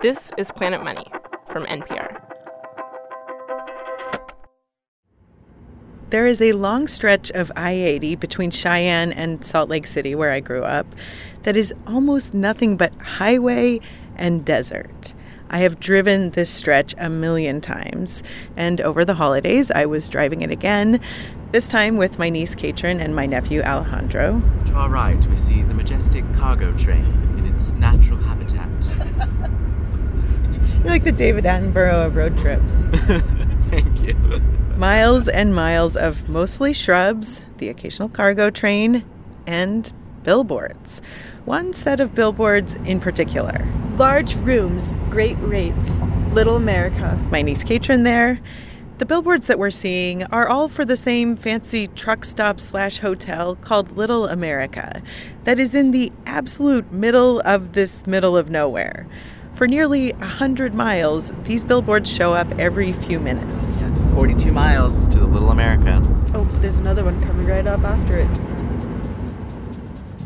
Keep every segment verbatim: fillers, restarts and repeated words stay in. This is Planet Money from N P R. There is a long stretch of I eighty between Cheyenne and Salt Lake City, where I grew up, that is almost nothing but highway and desert. I have driven this stretch a million times, and over the holidays, I was driving it again, this time with my niece Katrin and my nephew Alejandro. To our right, we see the majestic cargo train in its natural habitat. You're like the David Attenborough of road trips. Thank you. Miles and miles of mostly shrubs, the occasional cargo train, and billboards. One set of billboards in particular. Large rooms, great rates, Little America. My niece Katrin there. The billboards that we're seeing are all for the same fancy truck stop slash hotel called Little America that is in the absolute middle of this middle of nowhere. For nearly one hundred miles, these billboards show up every few minutes. That's forty-two miles to the Little America. Oh, there's another one coming right up after it.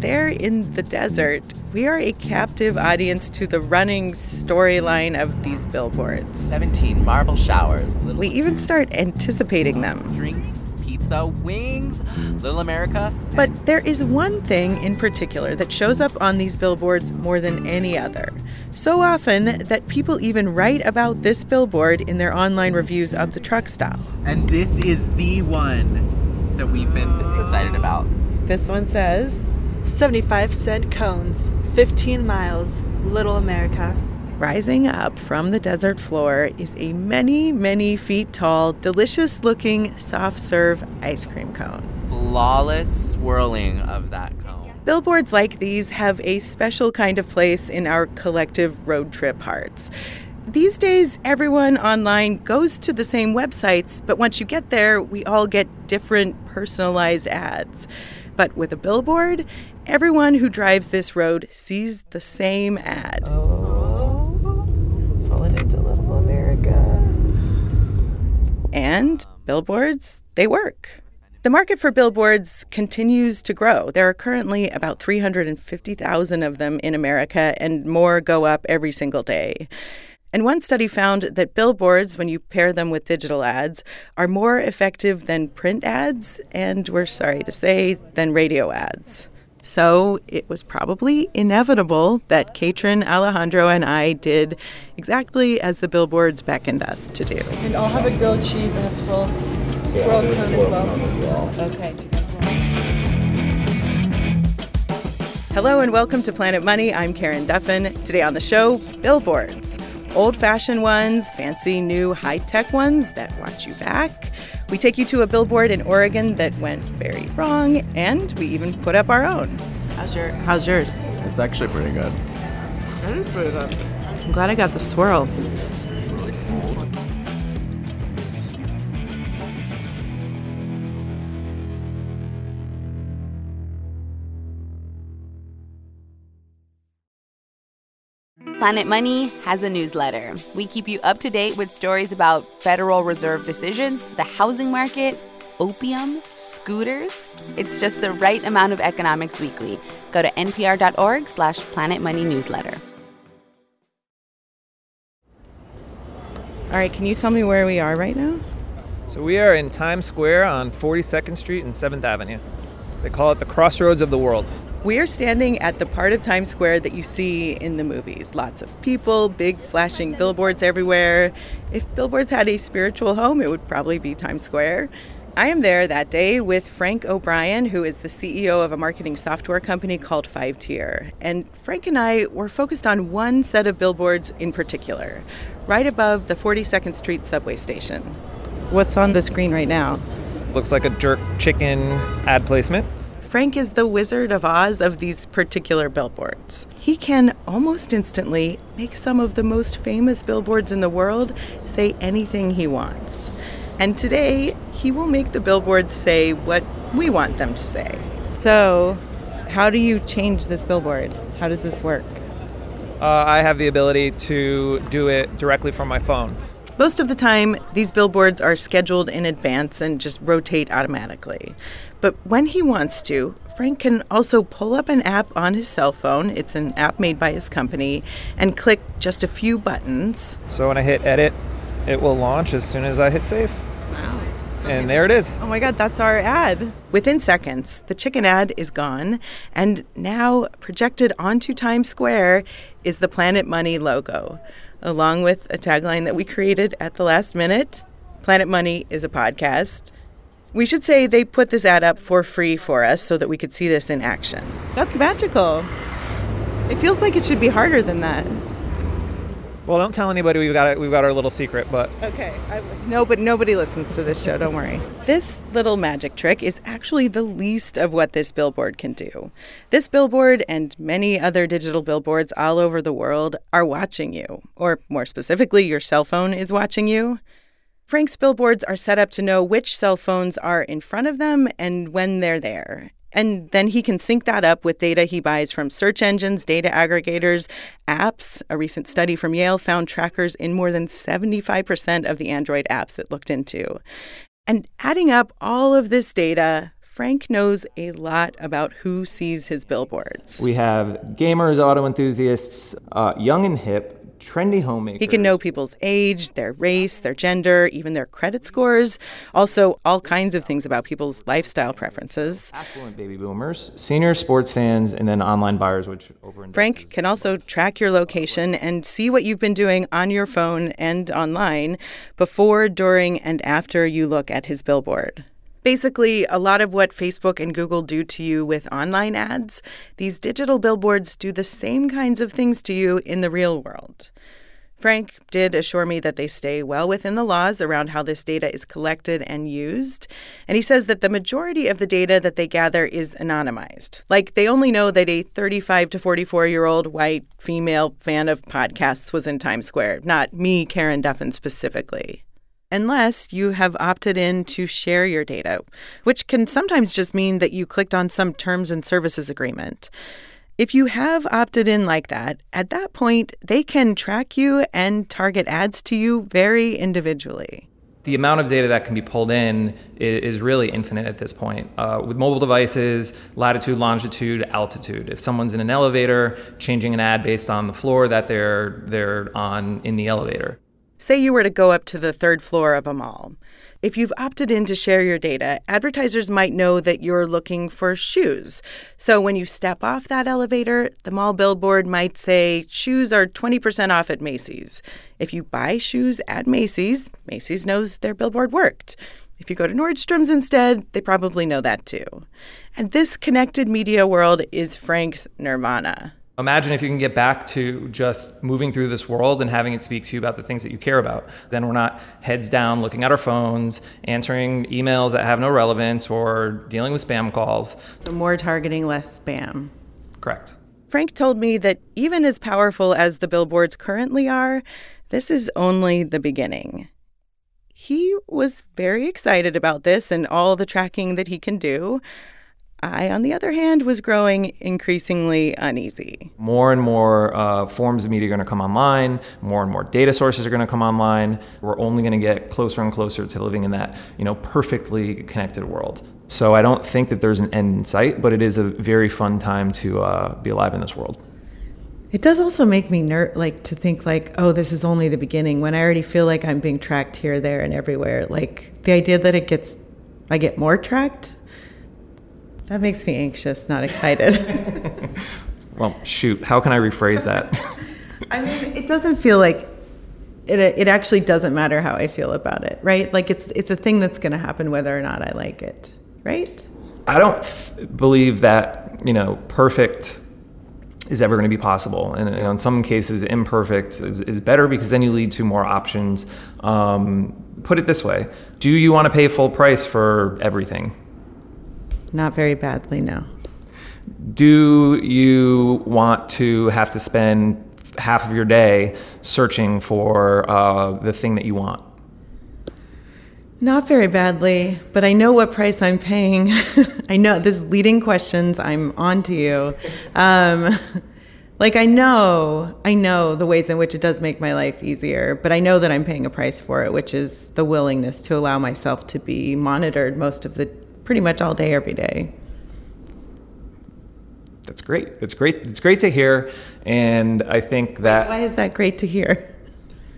There in the desert, we are a captive audience to the running storyline of these billboards. seventeen marble showers. Little we even start anticipating them. Drinks, pizza, wings, Little America. But there is one thing in particular that shows up on these billboards more than any other. So often that people even write about this billboard in their online reviews of the truck stop. And this is the one that we've been excited about. This one says, seventy-five cent cones, fifteen miles, Little America. Rising up from the desert floor is a many, many feet tall, delicious-looking soft-serve ice cream cone. Flawless swirling of that cone. Billboards like these have a special kind of place in our collective road trip hearts. These days, everyone online goes to the same websites, but once you get there, we all get different personalized ads. But with a billboard, everyone who drives this road sees the same ad. Oh, falling into Little America. And billboards, they work. The market for billboards continues to grow. There are currently about three hundred fifty thousand of them in America, and more go up every single day. And one study found that billboards, when you pair them with digital ads, are more effective than print ads, and we're sorry to say, than radio ads. So it was probably inevitable that Katrin, Alejandro, and I did exactly as the billboards beckoned us to do. And I'll have a grilled cheese and a swirl. Swirl yeah, cone as well. as well. Okay. Hello and welcome to Planet Money. I'm Karen Duffin. Today on the show, billboards. Old-fashioned ones, fancy new high-tech ones that want you back. We take you to a billboard in Oregon that went very wrong, and we even put up our own. How's your? How's yours? It's actually pretty good. It is pretty good. I'm glad I got the swirl. Planet Money has a newsletter. We keep you up to date with stories about Federal Reserve decisions, the housing market, opium, scooters. It's just the right amount of economics weekly. Go to npr.org slash planetmoneynewsletter. All right, can you tell me where we are right now? So we are in Times Square on forty-second street and seventh avenue. They call it the crossroads of the world. We are standing at the part of Times Square that you see in the movies. Lots of people, big flashing billboards everywhere. If billboards had a spiritual home, it would probably be Times Square. I am there that day with Frank O'Brien, who is the C E O of a marketing software company called Five Tier. And Frank and I were focused on one set of billboards in particular, right above the forty-second street subway station. What's on the screen right now? Looks like a jerk chicken ad placement. Frank is the Wizard of Oz of these particular billboards. He can almost instantly make some of the most famous billboards in the world say anything he wants. And today, he will make the billboards say what we want them to say. So, how do you change this billboard? How does this work? Uh, I have the ability to do it directly from my phone. Most of the time, these billboards are scheduled in advance and just rotate automatically. But when he wants to, Frank can also pull up an app on his cell phone. It's an app made by his company, and click just a few buttons. So when I hit edit, it will launch as soon as I hit save. Wow. And there it is. Oh my God, that's our ad. Within seconds, the chicken ad is gone, and now projected onto Times Square is the Planet Money logo, along with a tagline that we created at the last minute. Planet Money is a podcast. We should say they put this ad up for free for us so that we could see this in action. That's magical. It feels like it should be harder than that. Well, don't tell anybody we've got it. We've got our little secret, but... Okay. I, no, but nobody listens to this show. Don't worry. This little magic trick is actually the least of what this billboard can do. This billboard and many other digital billboards all over the world are watching you, or more specifically, your cell phone is watching you. Frank's billboards are set up to know which cell phones are in front of them and when they're there. And then he can sync that up with data he buys from search engines, data aggregators, apps. A recent study from Yale found trackers in more than seventy-five percent of the Android apps it looked into. And adding up all of this data, Frank knows a lot about who sees his billboards. We have gamers, auto enthusiasts, uh, young and hip, trendy homemakers. He can know people's age, their race, their gender, even their credit scores. Also, all kinds of things about people's lifestyle preferences. Affluent baby boomers, senior sports fans, and then online buyers, which over... Frank can also track your location and see what you've been doing on your phone and online before, during, and after you look at his billboard. Basically, a lot of what Facebook and Google do to you with online ads, these digital billboards do the same kinds of things to you in the real world. Frank did assure me that they stay well within the laws around how this data is collected and used. And he says that the majority of the data that they gather is anonymized. Like, they only know that a thirty-five to forty-four-year-old white female fan of podcasts was in Times Square, not me, Karen Duffin, specifically. Unless you have opted in to share your data, which can sometimes just mean that you clicked on some terms and services agreement. If you have opted in like that, at that point, they can track you and target ads to you very individually. The amount of data that can be pulled in is really infinite at this point. Uh, with mobile devices, latitude, longitude, altitude. If someone's in an elevator, changing an ad based on the floor that they're they're on in the elevator. Say you were to go up to the third floor of a mall. If you've opted in to share your data, advertisers might know that you're looking for shoes. So when you step off that elevator, the mall billboard might say, shoes are twenty percent off at Macy's. If you buy shoes at Macy's, Macy's knows their billboard worked. If you go to Nordstrom's instead, they probably know that too. And this connected media world is Frank's nirvana. Imagine if you can get back to just moving through this world and having it speak to you about the things that you care about. Then we're not heads down looking at our phones, answering emails that have no relevance, or dealing with spam calls. So more targeting, less spam. Correct. Frank told me that even as powerful as the billboards currently are, this is only the beginning. He was very excited about this and all the tracking that he can do. I, on the other hand, was growing increasingly uneasy. More and more uh, forms of media are going to come online. More and more data sources are going to come online. We're only going to get closer and closer to living in that, you know, perfectly connected world. So I don't think that there's an end in sight, but it is a very fun time to uh, be alive in this world. It does also make me ner- like to think like, oh, this is only the beginning, when I already feel like I'm being tracked here, there, and everywhere. Like, the idea that it gets, I get more tracked. That makes me anxious, not excited. Well, shoot, how can I rephrase that? I mean, it doesn't feel like it, it actually doesn't matter how I feel about it, right? Like, it's it's a thing that's going to happen whether or not I like it, right? I don't f- believe that, you know, perfect is ever going to be possible. And, you know, in some cases, imperfect is, is better, because then you lead to more options. Um, put it this way. Do you want to pay full price for everything? Not very badly, no. Do you want to have to spend half of your day searching for uh, the thing that you want? Not very badly, but I know what price I'm paying. I know, this is leading questions. I'm on to you. Um, Like, I know, I know the ways in which it does make my life easier, but I know that I'm paying a price for it, which is the willingness to allow myself to be monitored most of the, pretty much all day, every day. That's great. It's great. It's great to hear. And I think that... Why is that great to hear?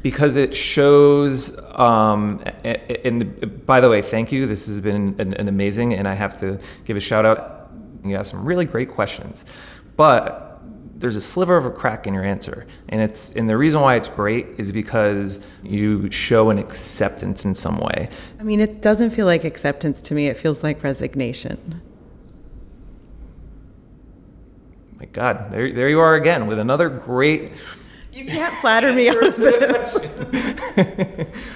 Because it shows, um, and by the way, thank you. This has been an, an amazing, and I have to give a shout out. You asked some really great questions, but there's a sliver of a crack in your answer. And it's and the reason why it's great is because you show an acceptance in some way. I mean, it doesn't feel like acceptance to me. It feels like resignation. My God, there, there you are again with another great... You can't flatter me on this.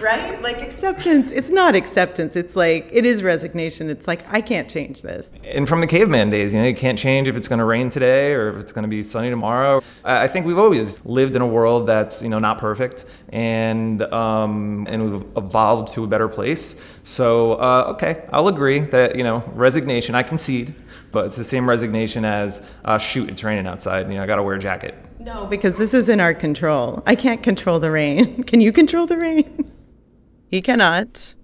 Right? Like, acceptance, it's not acceptance. It's like, it is resignation. It's like, I can't change this. And from the caveman days, you know, you can't change if it's going to rain today or if it's going to be sunny tomorrow. I think we've always lived in a world that's, you know, not perfect, and um, and we've evolved to a better place. So, uh, okay, I'll agree that, you know, resignation, I concede, but it's the same resignation as, uh, shoot, it's raining outside, you know, I got to wear a jacket. No, because this is in our control. I can't control the rain. Can you control the rain? He cannot.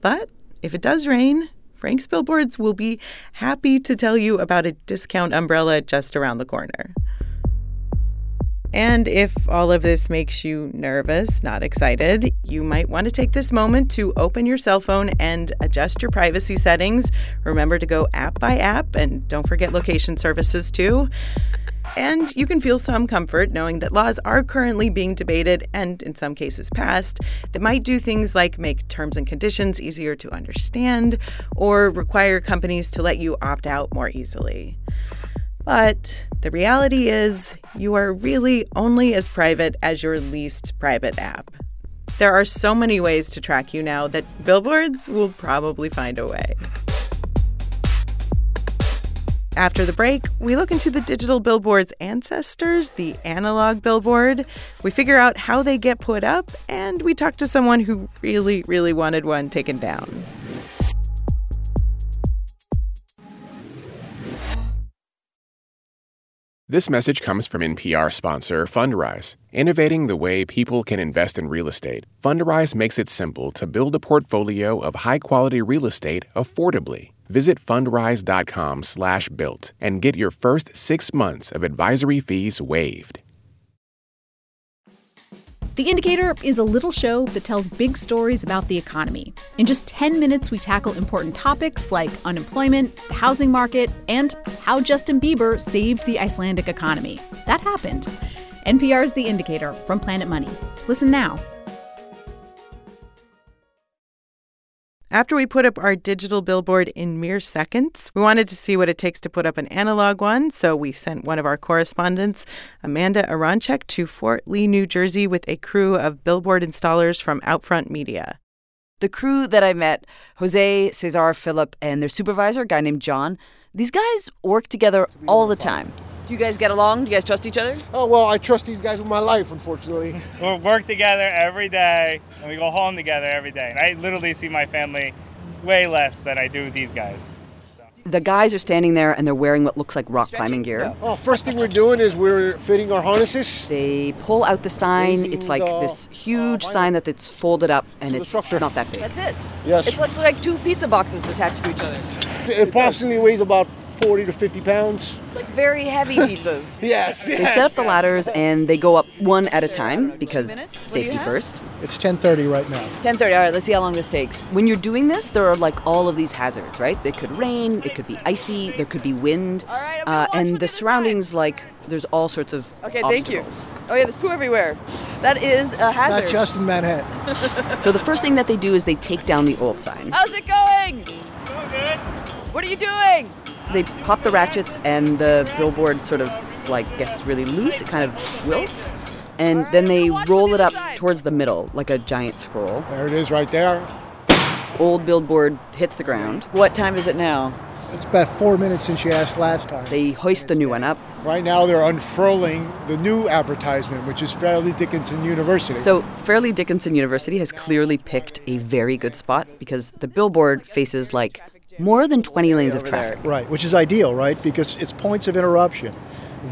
But if it does rain, Frank's Billboards will be happy to tell you about a discount umbrella just around the corner. And if all of this makes you nervous, not excited, you might want to take this moment to open your cell phone and adjust your privacy settings. Remember to go app by app, and don't forget location services, too. And you can feel some comfort knowing that laws are currently being debated and, in some cases, passed that might do things like make terms and conditions easier to understand or require companies to let you opt out more easily. But the reality is, you are really only as private as your least private app. There are so many ways to track you now that billboards will probably find a way. After the break, we look into the digital billboard's ancestors, the analog billboard. We figure out how they get put up, and we talk to someone who really, really wanted one taken down. This message comes from N P R sponsor Fundrise. Innovating the way people can invest in real estate, Fundrise makes it simple to build a portfolio of high-quality real estate affordably. Visit Fundrise.com slash built and get your first six months of advisory fees waived. The Indicator is a little show that tells big stories about the economy. In just ten minutes, we tackle important topics like unemployment, the housing market, and how Justin Bieber saved the Icelandic economy. That happened. N P R's The Indicator from Planet Money. Listen now. After we put up our digital billboard in mere seconds, we wanted to see what it takes to put up an analog one, so we sent one of our correspondents, Amanda Aranchek, to Fort Lee, New Jersey, with a crew of billboard installers from Outfront Media. The crew that I met, Jose, Cesar, Philip, and their supervisor, a guy named John, these guys work together all the time. Do you guys get along? Do you guys trust each other? Oh, well, I trust these guys with my life, unfortunately. We work together every day, and we go home together every day. And I literally see my family way less than I do with these guys. So. The guys are standing there, and they're wearing what looks like rock Stretching. climbing gear. Yeah. Oh, first thing we're doing is we're fitting our harnesses. They pull out the sign. Raising it's like the, this huge uh, sign that it's folded up, and it's structure. not that big. That's it. Yes. It's like two pizza boxes attached to each other. It approximately weighs about forty to fifty pounds. It's like very heavy pizzas. yes, yes. They set up the yes. ladders and they go up one at a time because safety first. It's ten thirty right now. ten thirty, all right, let's see how long this takes. When you're doing this, there are like all of these hazards, right? It could rain, it could be icy, there could be wind. All right, I'm uh, and the surroundings, time. like, there's all sorts of Okay, obstacles. Thank you. Oh yeah, there's poo everywhere. That is a hazard. Not just in Manhattan. So the first thing that they do is they take down the old sign. How's it going? Going good. What are you doing? They pop the ratchets, and the billboard sort of, like, gets really loose. It kind of wilts. And then they roll it up towards the middle, like a giant scroll. There it is right there. Old billboard hits the ground. What time is it now? It's about four minutes since you asked last time. They hoist the new one up. Right now they're unfurling the new advertisement, which is Fairleigh Dickinson University. So Fairleigh Dickinson University has clearly picked a very good spot because the billboard faces, like, more than twenty lanes of traffic. Right, which is ideal, right? Because it's points of interruption.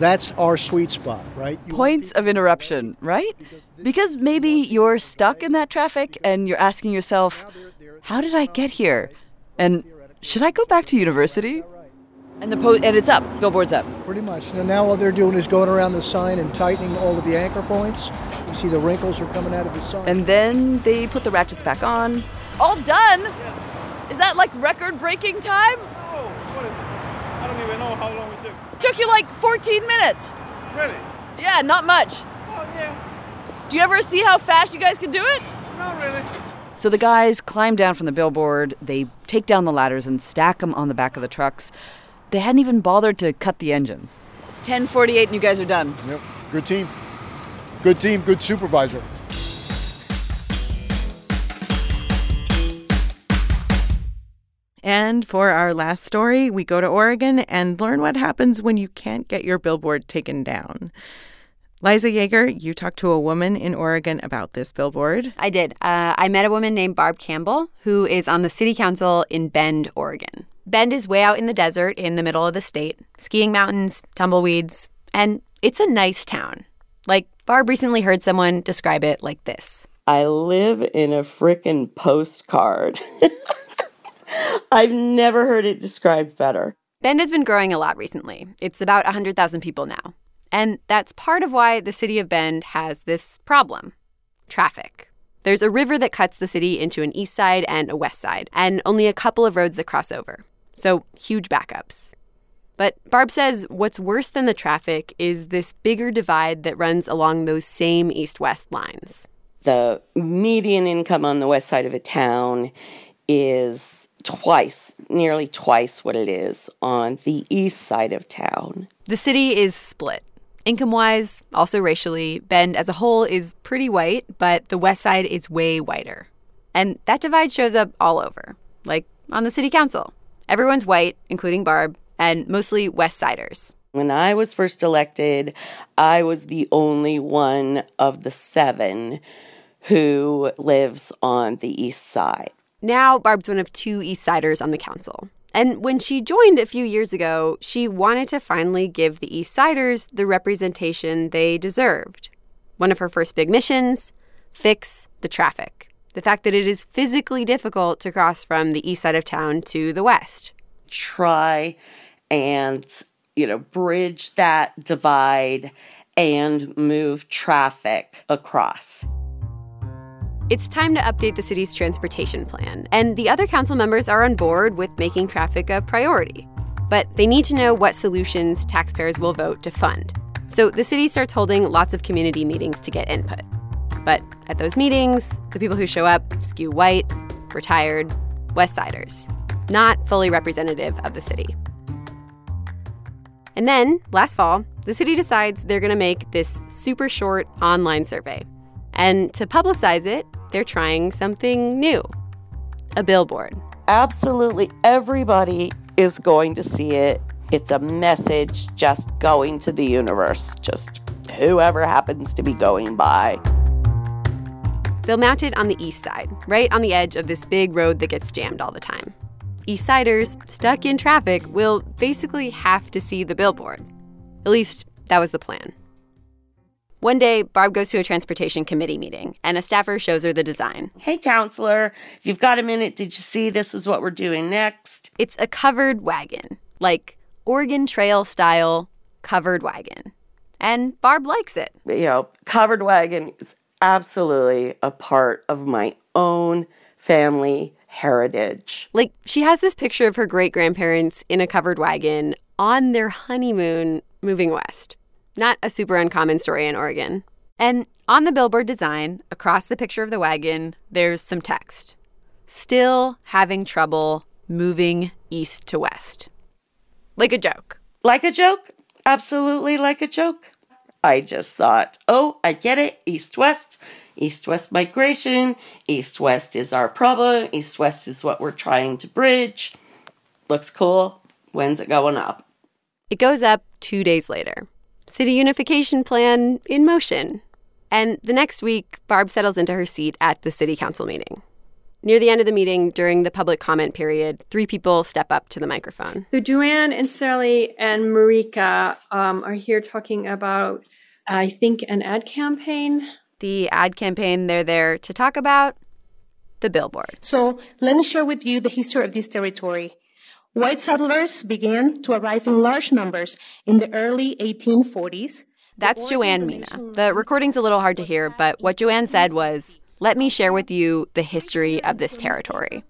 That's our sweet spot, right? You Points of interruption, right? Because maybe you're stuck in that traffic and you're asking yourself, how did I get here? And should I go back to university? And the po- and it's up. Billboard's up. Pretty much. Now, now all they're doing is going around the sign and tightening all of the anchor points. You see the wrinkles are coming out of the sign. And then they put the ratchets back on. All done? Yes. Is that like record-breaking time? Oh, what is, I don't even know how long it took. It took you like fourteen minutes. Really? Yeah, not much. Oh, yeah. Do you ever see how fast you guys can do it? Not really. So the guys climb down from the billboard. They take down the ladders and stack them on the back of the trucks. They hadn't even bothered to cut the engines. ten forty-eight and you guys are done. Yep. Good team. Good team, good supervisor. And for our last story, we go to Oregon and learn what happens when you can't get your billboard taken down. Liza Yeager, you talked to a woman in Oregon about this billboard. I did. Uh, I met a woman named Barb Campbell, who is on the city council in Bend, Oregon. Bend is way out in the desert in the middle of the state, skiing mountains, tumbleweeds, and it's a nice town. Like, Barb recently heard someone describe it like this. I live in a frickin' postcard. I've never heard it described better. Bend has been growing a lot recently. It's about one hundred thousand people now. And that's part of why the city of Bend has this problem, traffic. There's a river that cuts the city into an east side and a west side, and only a couple of roads that cross over. So huge backups. But Barb says what's worse than the traffic is this bigger divide that runs along those same east-west lines. The median income on the west side of a town is twice, nearly twice what it is on the east side of town. The city is split. Income-wise, also racially, Bend as a whole is pretty white, but the west side is way whiter. And that divide shows up all over, like on the city council. Everyone's white, including Barb, and mostly west siders. When I was first elected, I was the only one of the seven who lives on the east side. Now Barb's one of two east siders on the council. And when she joined a few years ago, she wanted to finally give the East Siders the representation they deserved. One of her first big missions, fix the traffic. The fact that it is physically difficult to cross from the east side of town to the west. Try and, you know, bridge that divide and move traffic across. It's time to update the city's transportation plan, and the other council members are on board with making traffic a priority. But they need to know what solutions taxpayers will vote to fund. So the city starts holding lots of community meetings to get input. But at those meetings, the people who show up skew white, retired, Westsiders, not fully representative of the city. And then, last fall, the city decides they're going to make this super short online survey. And to publicize it, they're trying something new, a billboard. Absolutely everybody is going to see it. It's a message just going to the universe, just whoever happens to be going by. They'll mount it on the east side, right on the edge of this big road that gets jammed all the time. East Siders stuck in traffic will basically have to see the billboard. At least that was the plan. One day, Barb goes to a transportation committee meeting, and a staffer shows her the design. Hey, counselor, if you've got a minute, did you see this is what we're doing next? It's a covered wagon, like Oregon Trail style covered wagon. And Barb likes it. You know, covered wagon is absolutely a part of my own family heritage. Like, she has this picture of her great-grandparents in a covered wagon on their honeymoon moving west. Not a super uncommon story in Oregon. And on the billboard design, across the picture of the wagon, there's some text. Still having trouble moving east to west. Like a joke. Like a joke? Absolutely like a joke. I just thought, oh, I get it. East-west. East-west migration. East-west is our problem. East-west is what we're trying to bridge. Looks cool. When's it going up? It goes up two days later. City unification plan in motion. And the next week, Barb settles into her seat at the city council meeting. Near the end of the meeting, during the public comment period, three people step up to the microphone. So Joanne and Sally and Marika um, are here talking about, I think, an ad campaign. The ad campaign they're there to talk about, the billboard. So let me share with you the history of this territory. White settlers began to arrive in large numbers in the early eighteen forties. That's Joanne Mina. The recording's a little hard to hear, but what Joanne said was, let me share with you the history of this territory.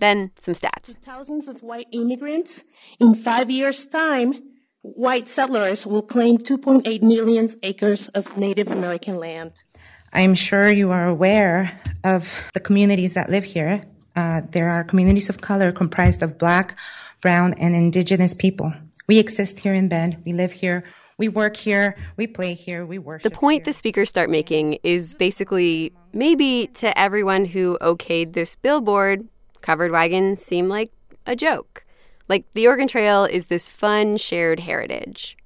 Then some stats. Thousands of white immigrants. In five years' time, white settlers will claim two point eight million acres of Native American land. I'm sure you are aware of the communities that live here. Uh, there are communities of color comprised of Black, Brown, and Indigenous people. We exist here in Bend. We live here. We work here, we play here, we worship here. The point the speakers start making is basically, maybe to everyone who okayed this billboard, covered wagons seem like a joke. Like, the Oregon Trail is this fun, shared heritage.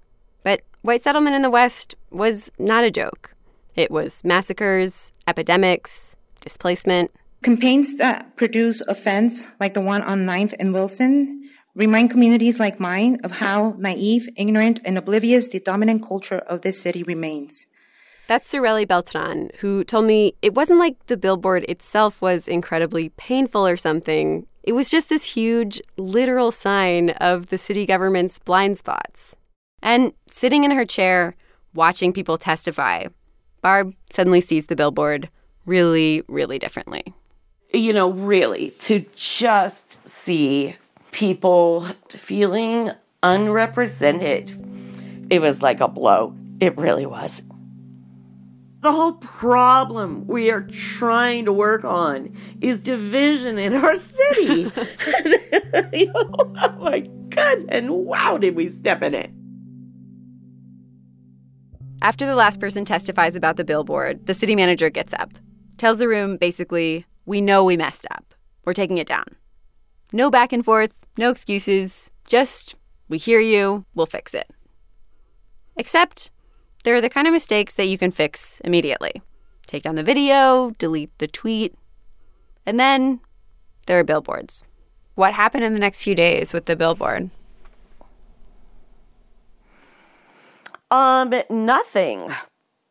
But white settlement in the West was not a joke. It was massacres, epidemics, displacement. Campaigns that produce offense, like the one on ninth and Wilson, remind communities like mine of how naive, ignorant, and oblivious the dominant culture of this city remains. That's Sorelli Beltran, who told me it wasn't like the billboard itself was incredibly painful or something. It was just this huge, literal sign of the city government's blind spots. And sitting in her chair, watching people testify, Barb suddenly sees the billboard really, really differently. You know, really, to just see people feeling unrepresented. It was like a blow. It really was. The whole problem we are trying to work on is division in our city. Oh my God, and wow, did we step in it. After the last person testifies about the billboard, the city manager gets up, tells the room basically, we know we messed up. We're taking it down. No back and forth, no excuses, just, we hear you, we'll fix it. Except, there are the kind of mistakes that you can fix immediately. Take down the video, delete the tweet. And then, there are billboards. What happened in the next few days with the billboard? Um, nothing.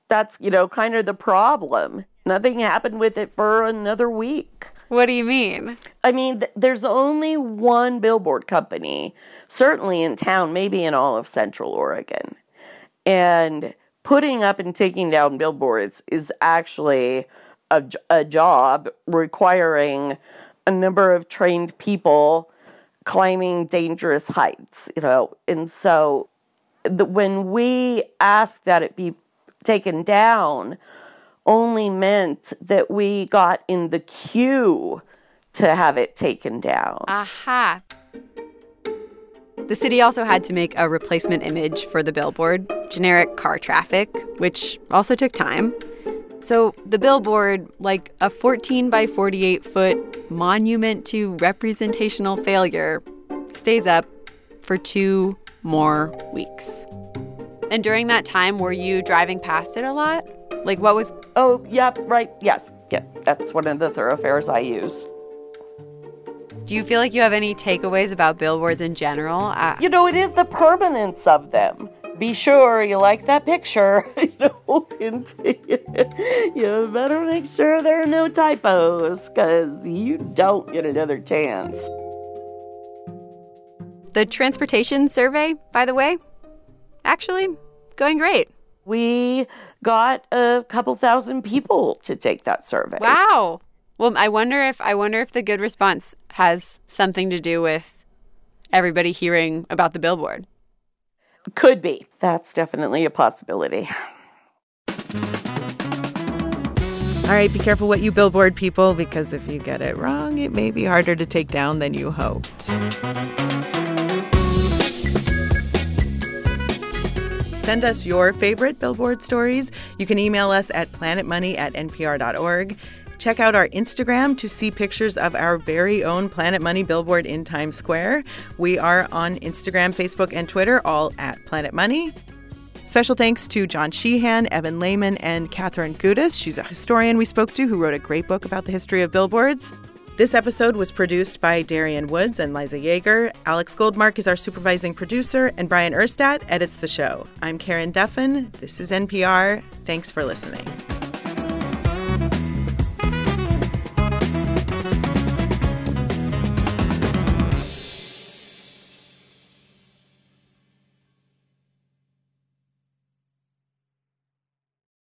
That's, you know, kind of the problem. Nothing happened with it for another week. What do you mean? I mean, th- there's only one billboard company, certainly in town, maybe in all of Central Oregon. And putting up and taking down billboards is actually a, a job requiring a number of trained people climbing dangerous heights, you know. And so the, when we asked that it be taken down, only meant that we got in the queue to have it taken down. Aha. The city also had to make a replacement image for the billboard, generic car traffic, which also took time. So the billboard, like a fourteen by forty-eight foot monument to representational failure, stays up for two more weeks. And during that time, were you driving past it a lot? Like, what was... Oh, yep, yeah, right, yes. Yeah, that's one of the thoroughfares I use. Do you feel like you have any takeaways about billboards in general? Uh, you know, it is the permanence of them. Be sure you like that picture. you know, you better make sure there are no typos, because you don't get another chance. The transportation survey, by the way, actually going great. We got a couple thousand people to take that survey. Wow. Well, I wonder if I wonder if the good response has something to do with everybody hearing about the billboard. Could be. That's definitely a possibility. All right, be careful what you billboard, people, because if you get it wrong, it may be harder to take down than you hoped. Send us your favorite billboard stories. You can email us at planetmoney at N P R dot org. Check out our Instagram to see pictures of our very own Planet Money billboard in Times Square. We are on Instagram, Facebook, and Twitter, all at Planet Money. Special thanks to John Sheehan, Evan Lehman, and Catherine Gudis. She's a historian we spoke to who wrote a great book about the history of billboards. This episode was produced by Darian Woods and Liza Yeager. Alex Goldmark is our supervising producer, and Brian Erstadt edits the show. I'm Karen Duffin. This is N P R. Thanks for listening.